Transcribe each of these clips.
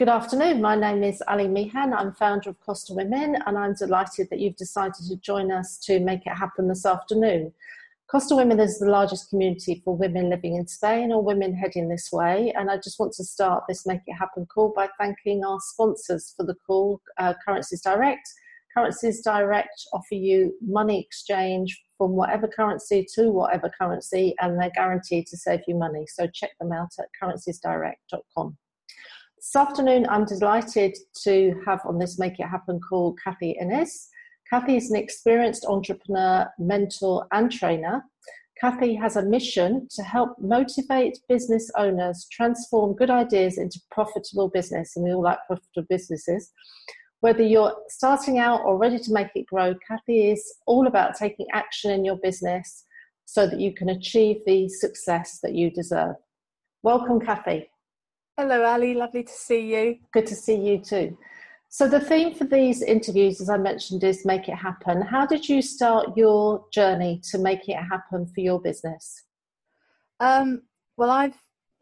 Good afternoon, my name is Ali Meehan, I'm founder of Costa Women, and I'm delighted that you've decided to join us to make it happen this afternoon. Costa Women is the largest community for women living in Spain or women heading this way, and I just want to start this Make It Happen call by thanking our sponsors for the call, Currencies Direct. Currencies Direct offer you money exchange from whatever currency to whatever currency, and they're guaranteed to save you money, so check them out at currenciesdirect.com. This afternoon, I'm delighted to have on this Make It Happen call Kathy Ennis. Kathy is an experienced entrepreneur, mentor, and trainer. Kathy has a mission to help motivate business owners transform good ideas into profitable business, and we all like profitable businesses. Whether you're starting out or ready to make it grow, Kathy is all about taking action in your business so that you can achieve the success that you deserve. Welcome, Kathy. Hello, Ali. Lovely to see you. Good to see you too. So the theme for these interviews, as I mentioned, is Make It Happen. How did you start your journey to make it happen for your business? Well,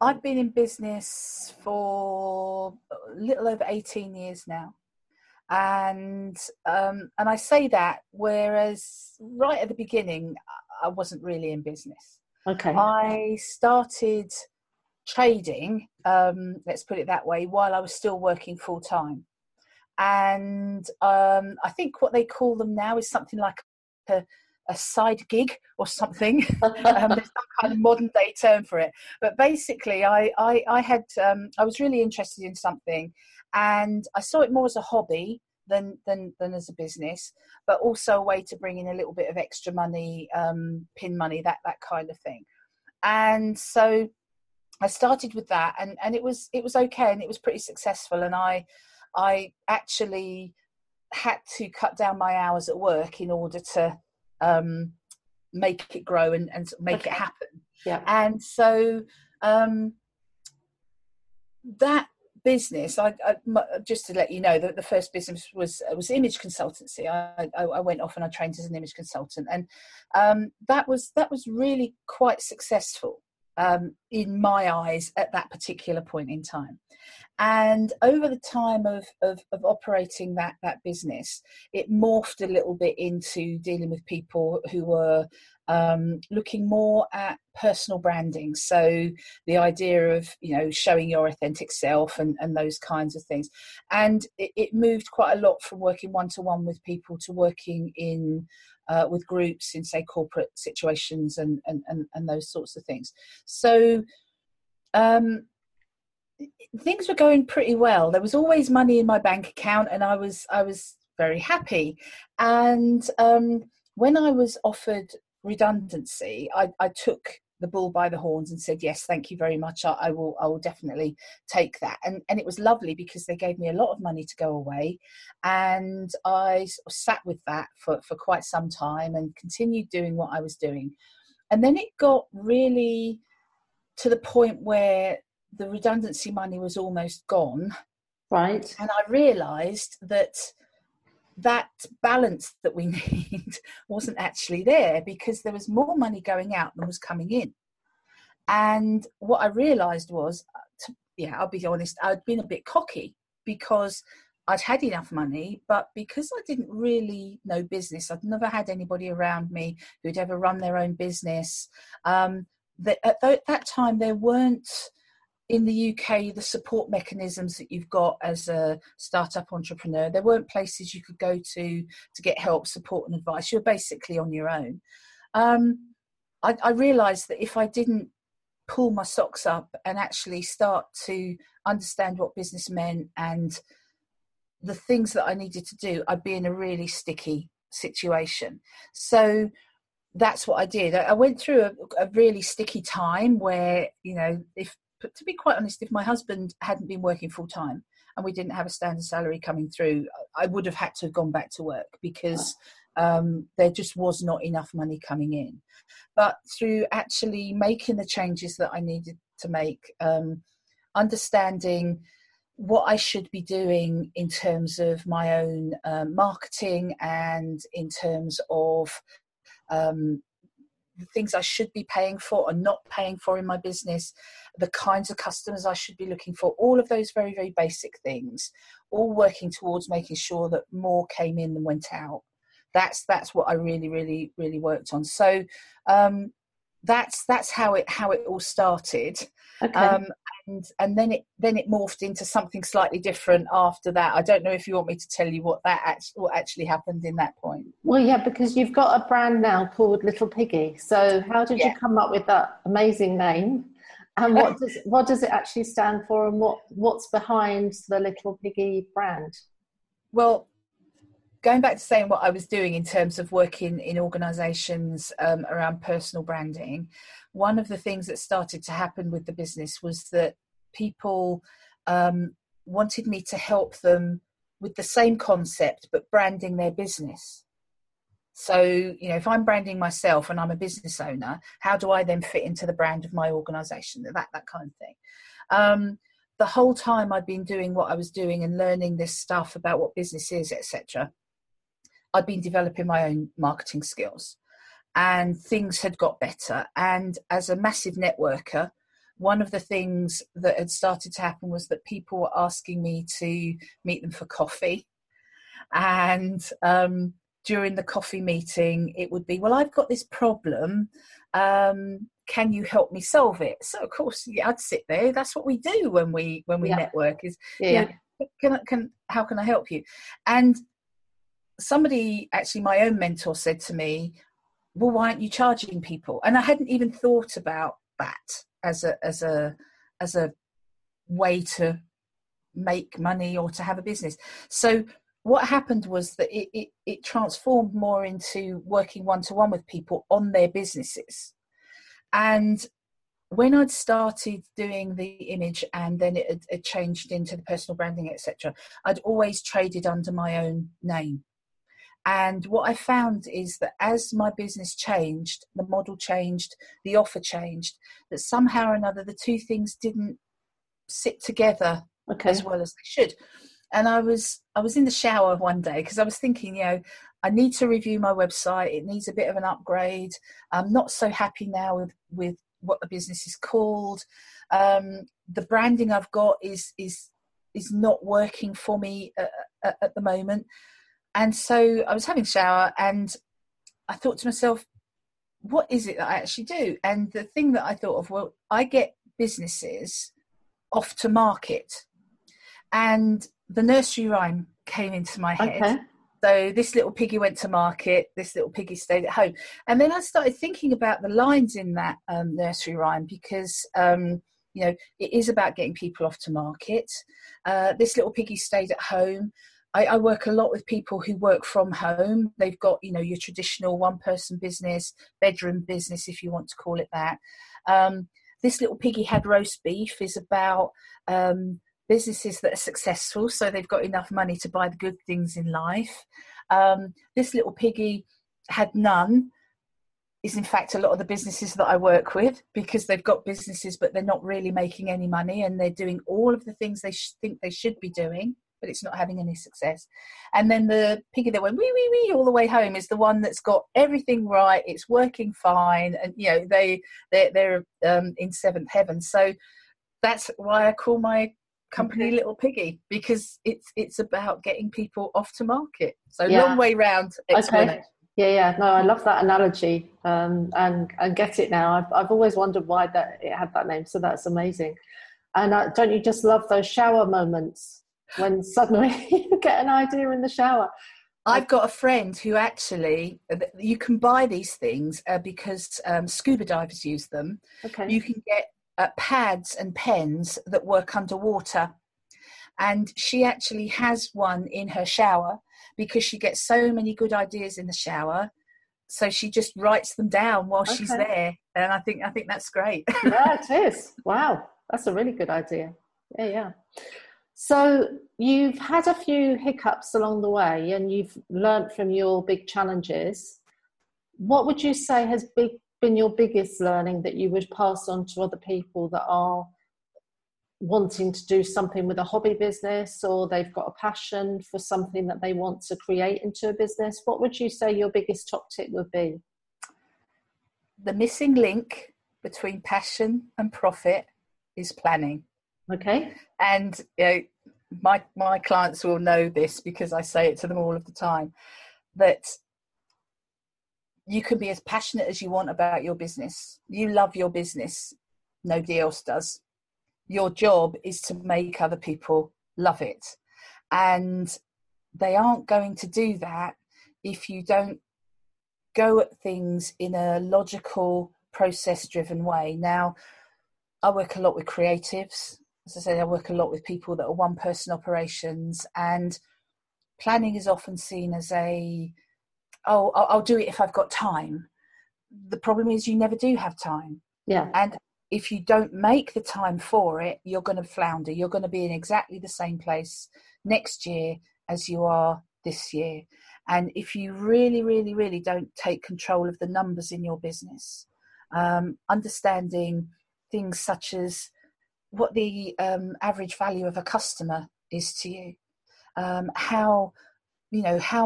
I've been in business for a little over 18 years now. And I say that, whereas right at the beginning, I wasn't really in business. Okay. I started trading, let's put it that way, while I was still working full time, and I think what they call them now is something like a side gig or something. There's some kind of modern day term for it, but basically I was really interested in something, and I saw it more as a hobby than as a business, but also a way to bring in a little bit of extra money, pin money, that kind of thing. And so I started with that, and it was okay, and it was pretty successful, and I actually had to cut down my hours at work in order to make it grow and make it happen. Yeah. And so that business, I just to let you know, that the first business was image consultancy. I went off and I trained as an image consultant, and that was really quite successful. In my eyes at that particular point in time. And over the time of operating that business, it morphed a little bit into dealing with people who were looking more at personal branding. So the idea of, you know, showing your authentic self and those kinds of things. And it moved quite a lot from working one-to-one with people to working in with groups in, say, corporate situations and those sorts of things. So things were going pretty well. There was always money in my bank account, and I was very happy. And when I was offered redundancy, I took the bull by the horns and said, yes, thank you very much. I will definitely take that. And it was lovely because they gave me a lot of money to go away. And I sat with that for quite some time and continued doing what I was doing. And then it got really to the point where the redundancy money was almost gone. Right. And I realised that balance that we need wasn't actually there, because there was more money going out than was coming in. And what I realised was, I'll be honest, I'd been a bit cocky because I'd had enough money, but because I didn't really know business, I'd never had anybody around me who'd ever run their own business. At that time, there weren't in the UK the support mechanisms that you've got as a startup entrepreneur. There weren't places you could go to get help, support and advice. You're basically on your own. I realised that if I didn't pull my socks up and actually start to understand what business meant and the things that I needed to do, I'd be in a really sticky situation. So that's what I did. I went through a really sticky time where, you know, but to be quite honest, if my husband hadn't been working full time and we didn't have a standard salary coming through, I would have had to have gone back to work because there just was not enough money coming in. But through actually making the changes that I needed to make, understanding what I should be doing in terms of my own marketing and in terms of the things I should be paying for and not paying for in my business, the kinds of customers I should be looking for, all of those very, very basic things, all working towards making sure that more came in than went out. That's what I really, really, really worked on. So that's how it all started. Okay. And then it morphed into something slightly different after that. I don't know if you want me to tell you what actually happened in that point. Well, yeah, because you've got a brand now called Little Piggy. So how did you come up with that amazing name? And what does it actually stand for, and what's behind the Little Piggy brand? Well, going back to saying what I was doing in terms of working in organisations around personal branding, one of the things that started to happen with the business was that people wanted me to help them with the same concept, but branding their business. So, you know, if I'm branding myself and I'm a business owner, how do I then fit into the brand of my organisation? That kind of thing. The whole time I'd been doing what I was doing and learning this stuff about what business is, etc., I'd been developing my own marketing skills, and things had got better. And as a massive networker, one of the things that had started to happen was that people were asking me to meet them for coffee. And during the coffee meeting, it would be, well, I've got this problem. Can you help me solve it? So of course, yeah, I'd sit there. That's what we do when we network is, how can I help you? And somebody, actually my own mentor, said to me, well, why aren't you charging people? And I hadn't even thought about that as a way to make money or to have a business. So what happened was that it transformed more into working one-to-one with people on their businesses. And when I'd started doing the image, and then it changed into the personal branding, etc., I'd always traded under my own name. And what I found is that as my business changed, the model changed, the offer changed, that somehow or another the two things didn't sit together as well as they should. And I was in the shower one day because I was thinking, you know, I need to review my website. It needs a bit of an upgrade. I'm not so happy now with what the business is called. The branding I've got is not working for me at the moment. And so I was having a shower and I thought to myself, what is it that I actually do? And the thing that I thought of, well, I get businesses off to market. And the nursery rhyme came into my head. Okay. So this little piggy went to market, this little piggy stayed at home. And then I started thinking about the lines in that nursery rhyme because, you know, it is about getting people off to market. This little piggy stayed at home. I work a lot with people who work from home. They've got, you know, your traditional one-person business, bedroom business, if you want to call it that. This little piggy had roast beef is about... businesses that are successful, so they've got enough money to buy the good things in life. This little piggy had none is in fact a lot of the businesses that I work with, because they've got businesses but they're not really making any money, and they're doing all of the things they think they should be doing, but it's not having any success. And then the piggy that went wee wee wee all the way home is the one that's got everything right, it's working fine, and you know they're in seventh heaven. So that's why I call my company Little Piggy, because it's about getting people off to market. So long way round. Okay. Yeah. No, I love that analogy. And get it now. I've always wondered why that it had that name. So that's amazing. And don't you just love those shower moments when suddenly you get an idea in the shower? I've got a friend who actually, you can buy these things because scuba divers use them. Okay. You can get pads and pens that work underwater, and she actually has one in her shower because she gets so many good ideas in the shower, so she just writes them down while she's there. And I think that's great. Yeah, it is. Wow, that's a really good idea. Yeah. So you've had a few hiccups along the way and you've learned from your big challenges. What would you say has been your biggest learning that you would pass on to other people that are wanting to do something with a hobby business, or they've got a passion for something that they want to create into a business? What would you say your biggest top tip would be? the missing link between passion and profit is planning. Okay. And you know, my clients will know this because I say it to them all of the time, that you can be as passionate as you want about your business. You love your business. Nobody else does. Your job is to make other people love it. And they aren't going to do that if you don't go at things in a logical, process-driven way. Now, I work a lot with creatives. As I said, I work a lot with people that are one-person operations, and planning is often seen as a, oh, I'll do it if I've got time. The problem is you never do have time. Yeah. And if you don't make the time for it, you're going to flounder. You're going to be in exactly the same place next year as you are this year. And if you really, really, really don't take control of the numbers in your business, understanding things such as what the average value of a customer is to you, how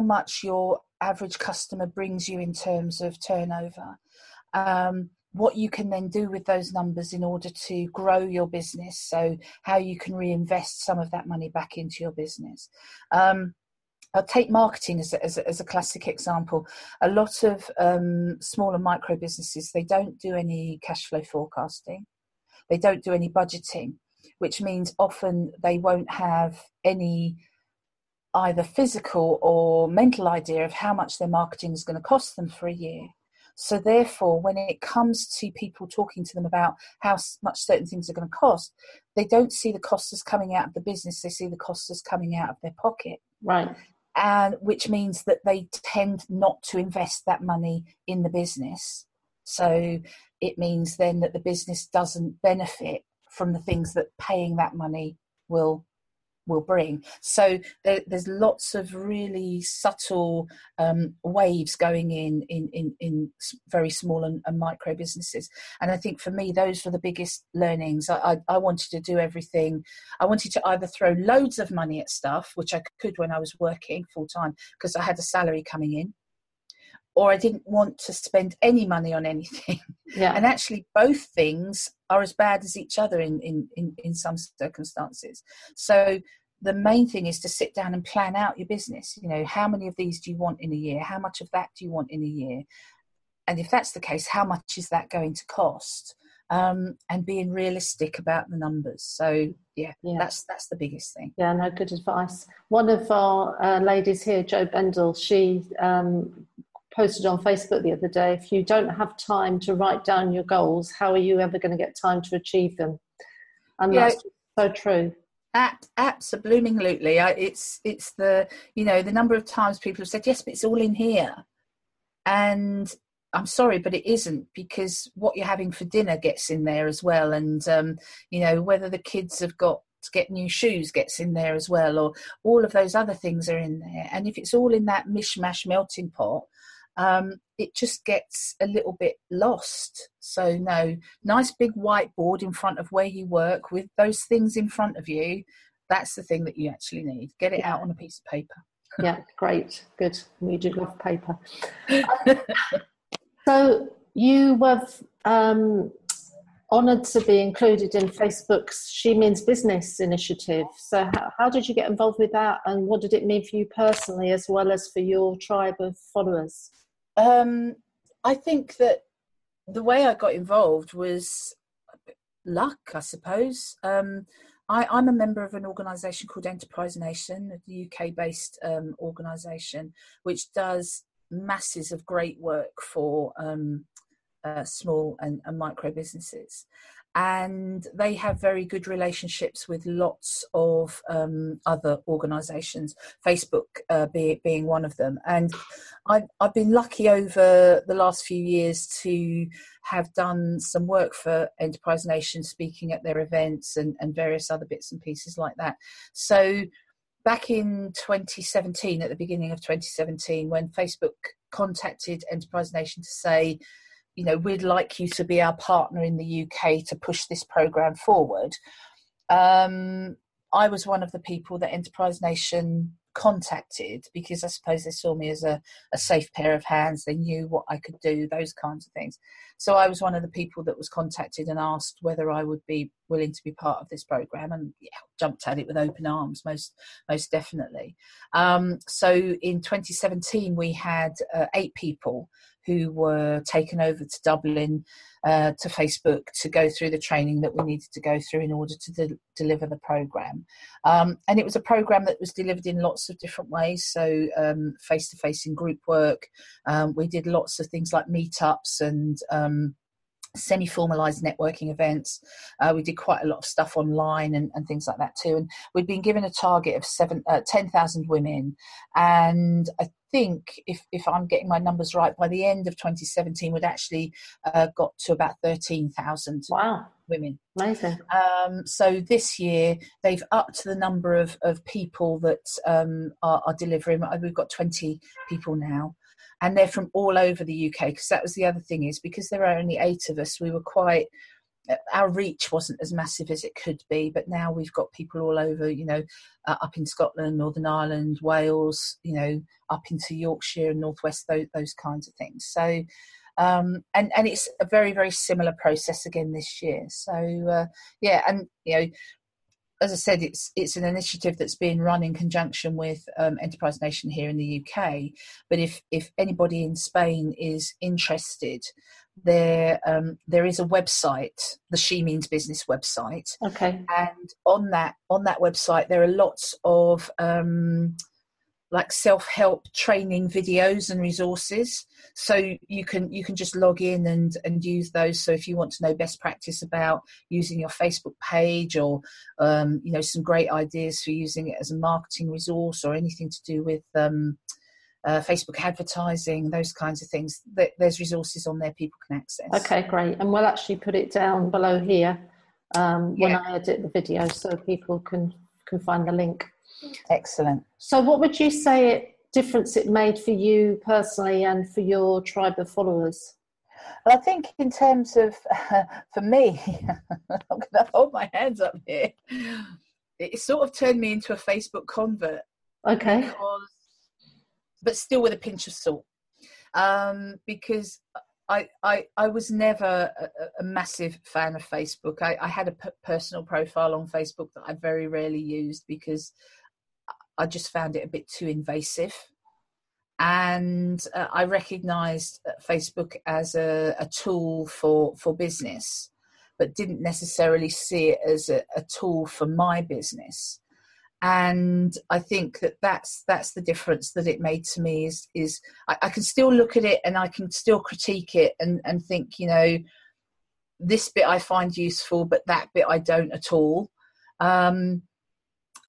much your average customer brings you in terms of turnover, what you can then do with those numbers in order to grow your business. So how you can reinvest some of that money back into your business. I'll take marketing as a classic example. A lot of small and micro businesses, they don't do any cash flow forecasting. They don't do any budgeting, which means often they won't have any either physical or mental idea of how much their marketing is going to cost them for a year. So therefore, when it comes to people talking to them about how much certain things are going to cost, they don't see the cost as coming out of the business. They see the cost as coming out of their pocket. Right. And which means that they tend not to invest that money in the business. So it means then that the business doesn't benefit from the things that paying that money will bring. So there's lots of really subtle waves going in very small and micro businesses. And I think for me, those were the biggest learnings. I wanted to do everything. I wanted to either throw loads of money at stuff, which I could when I was working full time because I had a salary coming in, or I didn't want to spend any money on anything. Yeah. And actually both things are as bad as each other in some circumstances. So the main thing is to sit down and plan out your business. You know, how many of these do you want in a year? How much of that do you want in a year? And if that's the case, how much is that going to cost? And being realistic about the numbers. So yeah. That's the biggest thing. Yeah, no, good advice. One of our ladies here, Jo Bendel, she posted on Facebook the other day, if you don't have time to write down your goals, how are you ever going to get time to achieve them? And that's so true. Absolutely. It's the, you know, the number of times people have said, yes, but it's all in here. And I'm sorry, but it isn't, because what you're having for dinner gets in there as well. And, you know, whether the kids have got to get new shoes gets in there as well, or all of those other things are in there. And if it's all in that mishmash melting pot, it just gets a little bit lost. So no, nice big whiteboard in front of where you work with those things in front of you. That's the thing that you actually need. Get it out on a piece of paper. Yeah, great, good. We do love paper. So you were honoured to be included in Facebook's She Means Business initiative. So how did you get involved with that, and what did it mean for you personally as well as for your tribe of followers? I think that the way I got involved was luck, I suppose. I'm a member of an organisation called Enterprise Nation, a UK-based organisation, which does masses of great work for small and micro businesses. And they have very good relationships with lots of other organisations, Facebook being one of them. And I've been lucky over the last few years to have done some work for Enterprise Nation, speaking at their events and various other bits and pieces like that. So back in 2017, at the beginning of 2017, when Facebook contacted Enterprise Nation to say, you know, we'd like you to be our partner in the UK to push this programme forward. I was one of the people that Enterprise Nation contacted because I suppose they saw me as a safe pair of hands. They knew what I could do, those kinds of things. So I was one of the people that was contacted and asked whether I would be willing to be part of this program, and yeah, jumped at it with open arms, most definitely. So in 2017 we had 8 people who were taken over to Dublin to Facebook to go through the training that we needed to go through in order to deliver the programme. And it was a programme that was delivered in lots of different ways, so face-to-face in group work. We did lots of things like meetups and semi-formalised networking events. We did quite a lot of stuff online and things like that too. And we'd been given a target of 10,000 women, and I think if I'm getting my numbers right, by the end of 2017 we'd actually got to about 13,000 women. Amazing. So this year they've upped the number of people that are delivering. We've got 20 people now, and they're from all over the UK, because that was the other thing, is because there are only 8 of us, we were quite, our reach wasn't as massive as it could be, but now we've got people all over, you know, up in Scotland, Northern Ireland, Wales, you know, up into Yorkshire and Northwest, those kinds of things. So, and it's a very, very similar process again this year. So, yeah, and, you know, as I said, it's an initiative that's being run in conjunction with Enterprise Nation here in the UK. But if anybody in Spain is interested, there is a website, the She Means Business website. Okay. And on that website, there are lots of like self-help training videos and resources. So you can just log in and use those. So if you want to know best practice about using your Facebook page, or you know, some great ideas for using it as a marketing resource, or anything to do with Facebook advertising, those kinds of things, there's resources on there people can access. Okay, great. And we'll actually put it down below here when I edit the video, so people can find the link. Excellent. So what would you say difference it made for you personally and for your tribe of followers? Well, I think in terms of, for me, I'm going to hold my hands up here, it sort of turned me into a Facebook convert. Okay. But still with a pinch of salt, because I was never a massive fan of Facebook. I had a personal profile on Facebook that I very rarely used, because I just found it a bit too invasive. And I recognised Facebook as a tool for business, but didn't necessarily see it as a tool for my business. And I think that's the difference that it made to me, is I can still look at it and I can still critique it and think, you know, this bit I find useful, but that bit I don't at all.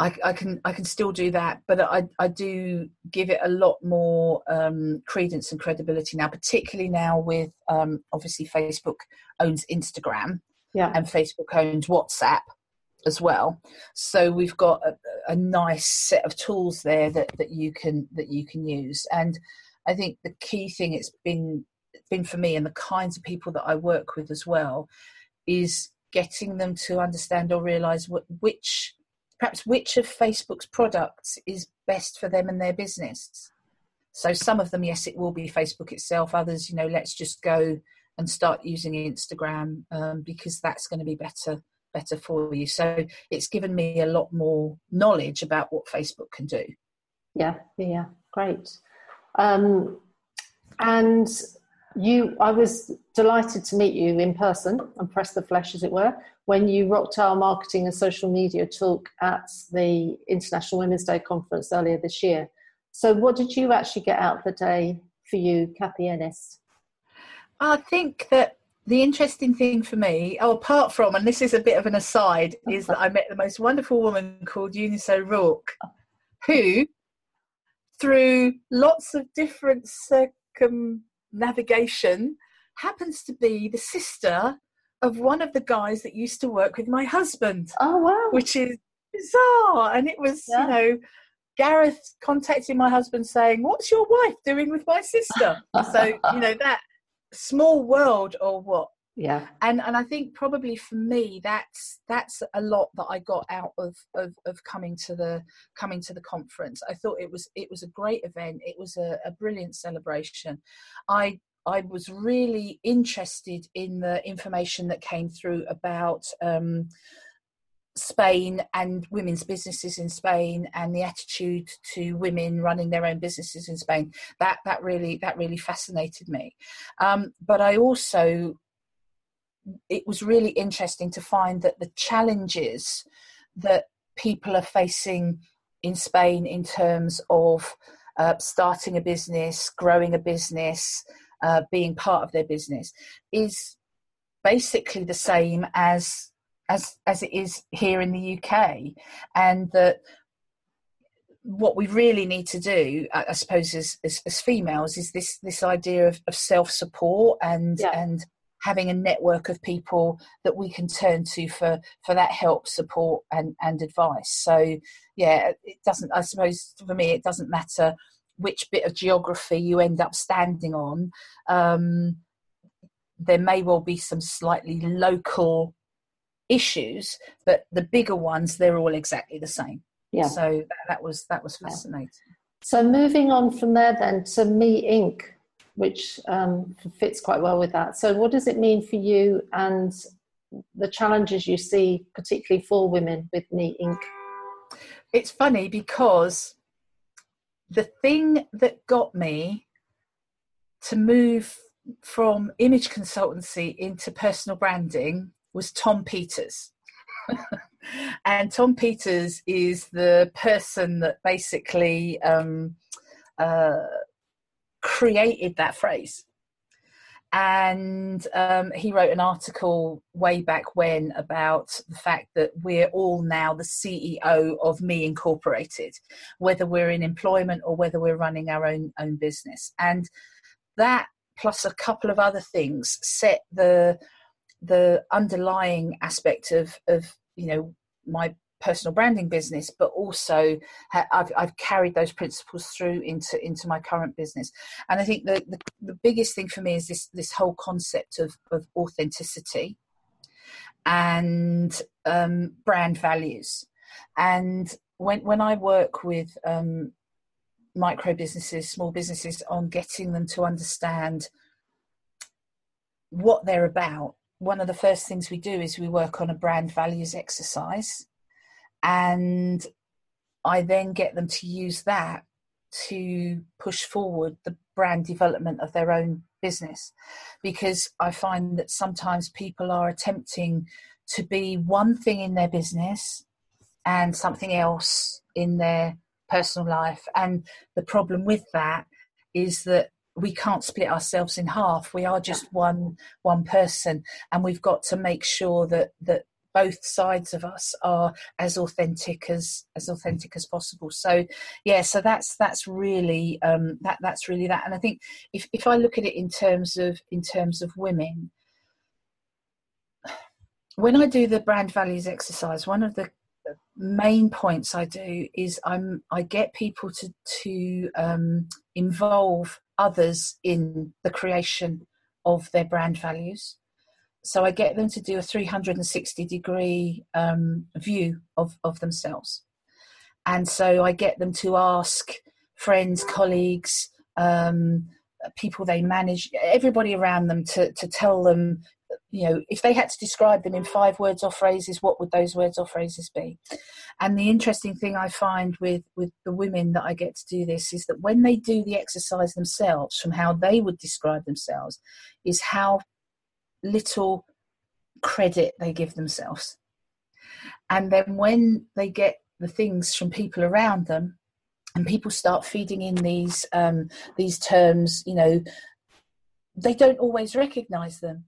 I can still do that, but I do give it a lot more credence and credibility now, particularly now with obviously Facebook owns Instagram, and Facebook owns WhatsApp as well. So we've got a nice set of tools there that you can use. And I think the key thing it's been for me, and the kinds of people that I work with as well, is getting them to understand or realise which of Facebook's products is best for them and their business. So some of them, yes, it will be Facebook itself. Others, you know, let's just go and start using Instagram because that's going to be better for you. So it's given me a lot more knowledge about what Facebook can do. Yeah, great. And I was delighted to meet you in person and press the flesh, as it were, when you rocked our marketing and social media talk at the International Women's Day conference earlier this year. So what did you actually get out of the day for you, Kathy Ennis? I think that the interesting thing for me, apart from, and this is a bit of an aside, is that I met the most wonderful woman called Uniso Rourke, who, through lots of different circumnavigation, happens to be the sister of one of the guys that used to work with my husband. Oh, wow. Which is bizarre. And it was, you know, Gareth contacting my husband saying, "What's your wife doing with my sister?" So, you know, that small world or what. Yeah. And I think probably for me that's a lot that I got out of coming to the conference. I thought it was a great event. It was a brilliant celebration. I was really interested in the information that came through about Spain and women's businesses in Spain and the attitude to women running their own businesses in Spain. That really fascinated me. But I also, it was really interesting to find that the challenges that people are facing in Spain in terms of starting a business, growing a business, being part of their business is basically the same as it is here in the UK. And that what we really need to do, I suppose, as females is this idea of self-support and having a network of people that we can turn to for that help, support and advice. So yeah, it doesn't, I suppose for me, it doesn't matter which bit of geography you end up standing on. There may well be some slightly local issues, but the bigger ones, they're all exactly the same. Yeah. So that was fascinating. Yeah. So moving on from there then to Me Inc., which fits quite well with that. So what does it mean for you and the challenges you see, particularly for women with Me Inc.? It's funny because the thing that got me to move from image consultancy into personal branding was Tom Peters. And Tom Peters is the person that basically created that phrase. And he wrote an article way back when about the fact that we're all now the CEO of Me Incorporated, whether we're in employment or whether we're running our own business. And that, plus a couple of other things, set the underlying aspect of you know, my personal branding business, but also I've carried those principles through into my current business. And I think the biggest thing for me is this whole concept of authenticity and brand values. And when I work with micro businesses, small businesses, on getting them to understand what they're about, one of the first things we do is we work on a brand values exercise. And I then get them to use that to push forward the brand development of their own business. Because I find that sometimes people are attempting to be one thing in their business and something else in their personal life. And the problem with that is that we can't split ourselves in half. We are just one person, and we've got to make sure that both sides of us are as authentic as possible. So yeah, so that's really that. And I think if I look at it in terms of women, when I do the brand values exercise, one of the main points I do is I get people to involve others in the creation of their brand values. So I get them to do a 360-degree view of themselves. And so I get them to ask friends, colleagues, people they manage, everybody around them to tell them, you know, if they had to describe them in 5 words or phrases, what would those words or phrases be? And the interesting thing I find with the women that I get to do this is that when they do the exercise themselves from how they would describe themselves is how little credit they give themselves. And then when they get the things from people around them and people start feeding in these terms, you know, they don't always recognize them,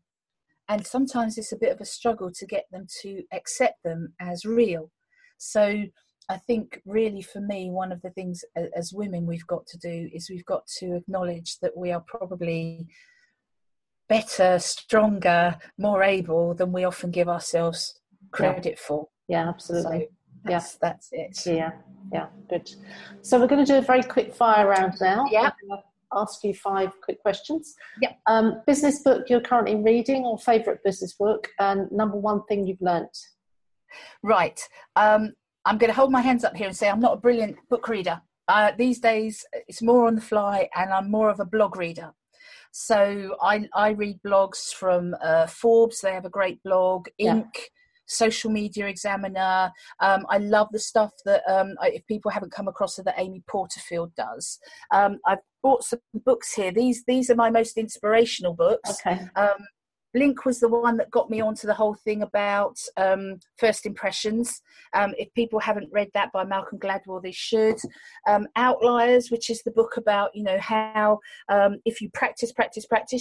and sometimes it's a bit of a struggle to get them to accept them as real. So I think really for me, one of the things as women we've got to do is we've got to acknowledge that we are probably better, stronger, more able than we often give ourselves credit for. Yeah, absolutely. So yes, that's it. Yeah, good. So we're going to do a very quick fire round now. Yeah. ask you 5 quick questions. Yep. Business book you're currently reading or favourite business book, and number 1 thing you've learnt. Right. I'm going to hold my hands up here and say I'm not a brilliant book reader. These days, it's more on the fly, and I'm more of a blog reader. So I read blogs from Forbes. They have a great blog, Inc., Social Media Examiner. I love the stuff that, if people haven't come across it, that Amy Porterfield does. I've bought some books here. These are my most inspirational books. Okay. Blink was the one that got me onto the whole thing about first impressions. If people haven't read that by Malcolm Gladwell, they should. Outliers, which is the book about, you know, how if you practice,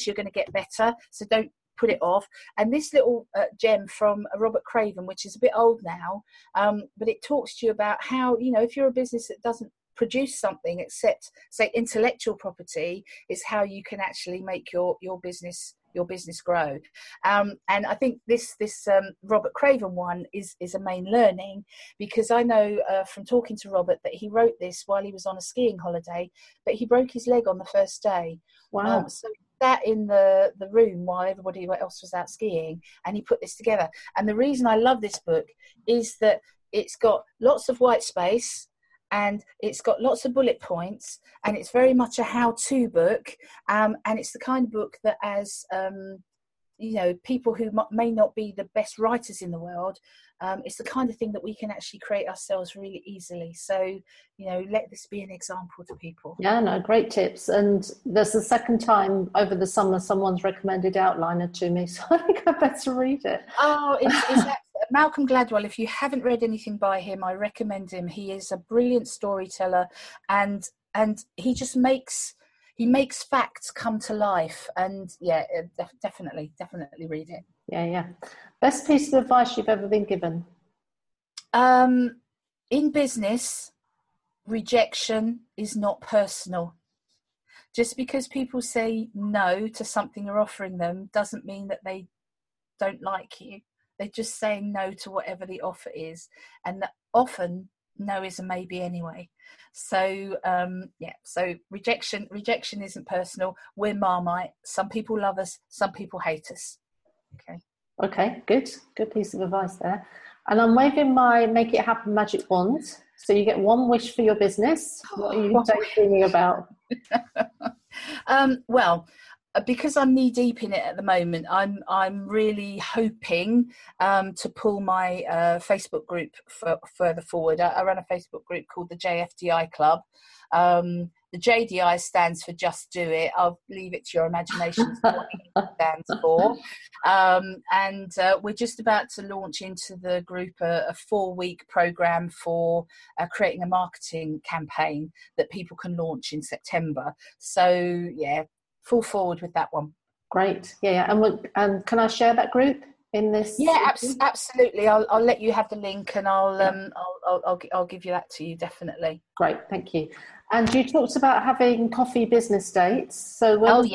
you're going to get better. So don't put it off. And this little gem from Robert Craven, which is a bit old now, but it talks to you about how, you know, if you're a business that doesn't produce something except, say, intellectual property, is how you can actually make your business grow. And I think this Robert Craven one is a main learning, because I know from talking to Robert that he wrote this while he was on a skiing holiday, but he broke his leg on the first day. Wow. So he sat in the room while everybody else was out skiing, and he put this together. And the reason I love this book is that it's got lots of white space, and it's got lots of bullet points, and it's very much a how-to book, and it's the kind of book that, as you know, people who may not be the best writers in the world, it's the kind of thing that we can actually create ourselves really easily. So, you know, let this be an example to people. Yeah, no, great tips. And there's the second time over the summer someone's recommended Outliner to me, so I think I better read it. Oh, it's Malcolm Gladwell. If you haven't read anything by him, I recommend him. He is a brilliant storyteller, and he just makes facts come to life. And yeah, definitely read it. Yeah. Best piece of advice you've ever been given? In business, rejection is not personal. Just because people say no to something you're offering them doesn't mean that they don't like you. They're just saying no to whatever the offer is, and that often no is a maybe anyway. So so rejection isn't personal. We're Marmite. Some people love us, some people hate us. Okay, good piece of advice there. And I'm waving my Make It Happen magic wand, so you get one wish for your business. What are you daydreaming about? Well, because I'm knee deep in it at the moment, I'm really hoping to pull my Facebook group further forward. I run a Facebook group called the JFDI Club. The JDI stands for Just Do It. I'll leave it to your imagination what it stands for. And we're just about to launch into the group a 4-week program for creating a marketing campaign that people can launch in September. So yeah, full forward with that one. Great. Yeah. And can I share that group in this? Yeah, absolutely. I'll let you have the link, and I'll give you that to you, definitely. Great. Thank you. And you talked about having coffee business dates. So when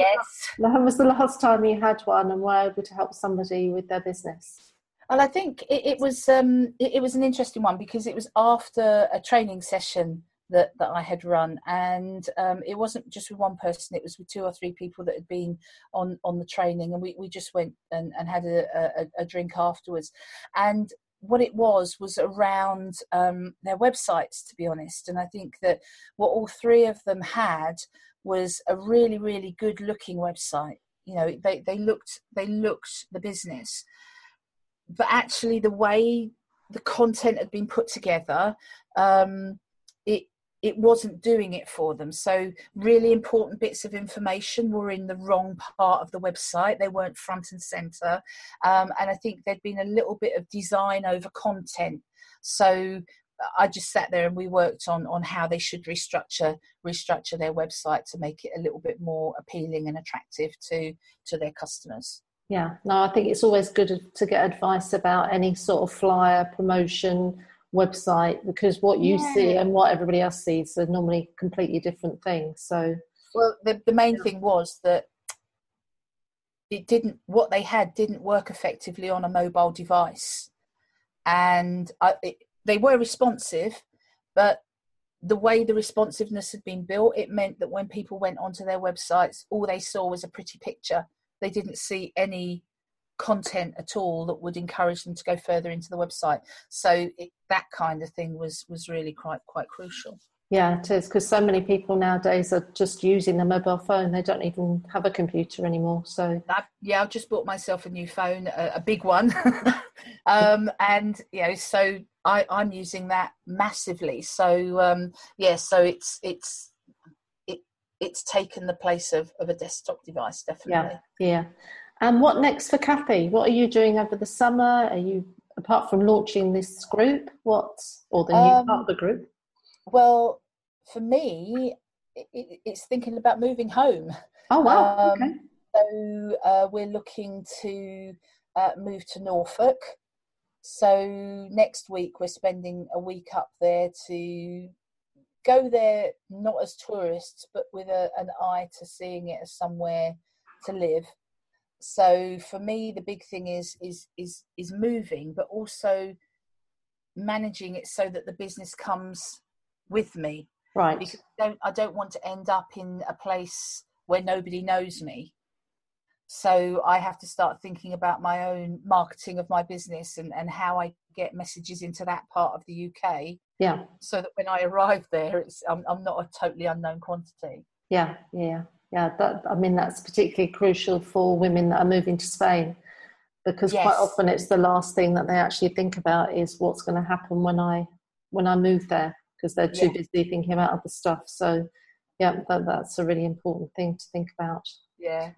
was the last time you had one, and were able to help somebody with their business? Well, I think it was an interesting one, because it was after a training session that I had run, and it wasn't just with one person, it was with 2 or 3 people that had been on the training, and we just went and had a drink afterwards. And what it was around their websites, to be honest. And I think that what all 3 of them had was a really, really good looking website. You know, they looked the business, but actually the way the content had been put together, it wasn't doing it for them. So really important bits of information were in the wrong part of the website. They weren't front and centre. And I think there'd been a little bit of design over content. So I just sat there and we worked on how they should restructure their website to make it a little bit more appealing and attractive to their customers. Yeah, no, I think it's always good to get advice about any sort of flyer, promotion, website, because what you see and what everybody else sees are normally completely different things. So the main thing was that what they had didn't work effectively on a mobile device, and they were responsive, but the way the responsiveness had been built, it meant that when people went onto their websites, all they saw was a pretty picture. They didn't see any content at all that would encourage them to go further into the website. So that kind of thing was really quite crucial. Yeah, it is, because so many people nowadays are just using their mobile phone. They don't even have a computer anymore. So I just bought myself a new phone, a big one. And, you know, so I'm using that massively. So, so it's taken the place of a desktop device, definitely. Yeah. And what next for Kathy? What are you doing over the summer? Are you, apart from launching this group, or the new part of the group? Well, for me, it's thinking about moving home. Oh, wow. Okay. So we're looking to move to Norfolk. So next week, we're spending a week up there to go there, not as tourists, but with an eye to seeing it as somewhere to live. So for me, the big thing is moving, but also managing it so that the business comes with me, right? Because I don't want to end up in a place where nobody knows me. So I have to start thinking about my own marketing of my business and how I get messages into that part of the UK. Yeah. So that when I arrive there, I'm not a totally unknown quantity. Yeah. That's particularly crucial for women that are moving to Spain, because yes. Quite often it's the last thing that they actually think about is what's going to happen when I move there. Because they're too busy thinking about other stuff. So, that's a really important thing to think about. Yeah.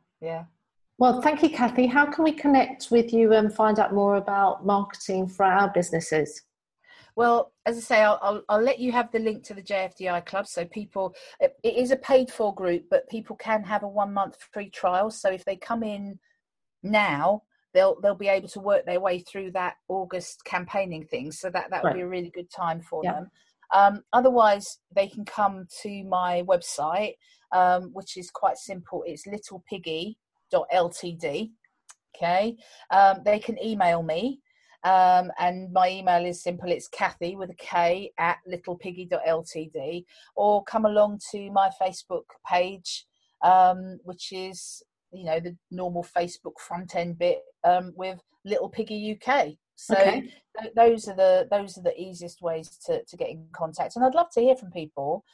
Well, thank you, Kathy. How can we connect with you and find out more about marketing for our businesses? Well, as I say, I'll let you have the link to the JFDI Club. So people, it is a paid-for group, but people can have a 1-month free trial. So if they come in now, they'll be able to work their way through that August campaigning thing. So that would be a really good time for them. Otherwise, they can come to my website, which is quite simple. It's littlepiggy.ltd. Okay. They can email me. And my email is simple. It's Kathy with a K at littlepiggy.ltd, or come along to my Facebook page, which is, the normal Facebook front end bit, with Little Piggy UK. So okay. those are the easiest ways to get in contact. And I'd love to hear from people.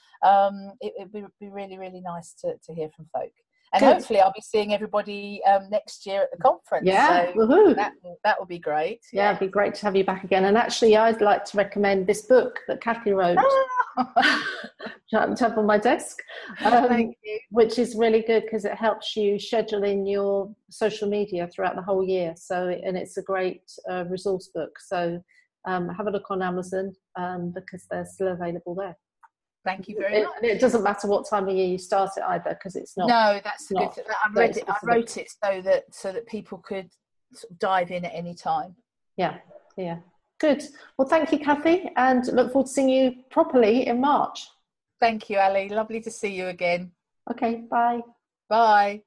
It would be really, really nice to hear from folk. And good. Hopefully I'll be seeing everybody next year at the conference. Yeah, so woohoo. That would be great. Yeah, it'd be great to have you back again. And actually, I'd like to recommend this book that Kathy wrote. I happen to have on my desk, thank you. Which is really good because it helps you schedule in your social media throughout the whole year. So, and it's a great resource book. So have a look on Amazon because they're still available there. Thank you very much. It doesn't matter what time of year you start it either, because it's not. No, that's not good. I wrote it so that people could sort of dive in at any time. Yeah. Good. Well, thank you, Kathy, and look forward to seeing you properly in March. Thank you, Ali. Lovely to see you again. Okay, bye. Bye.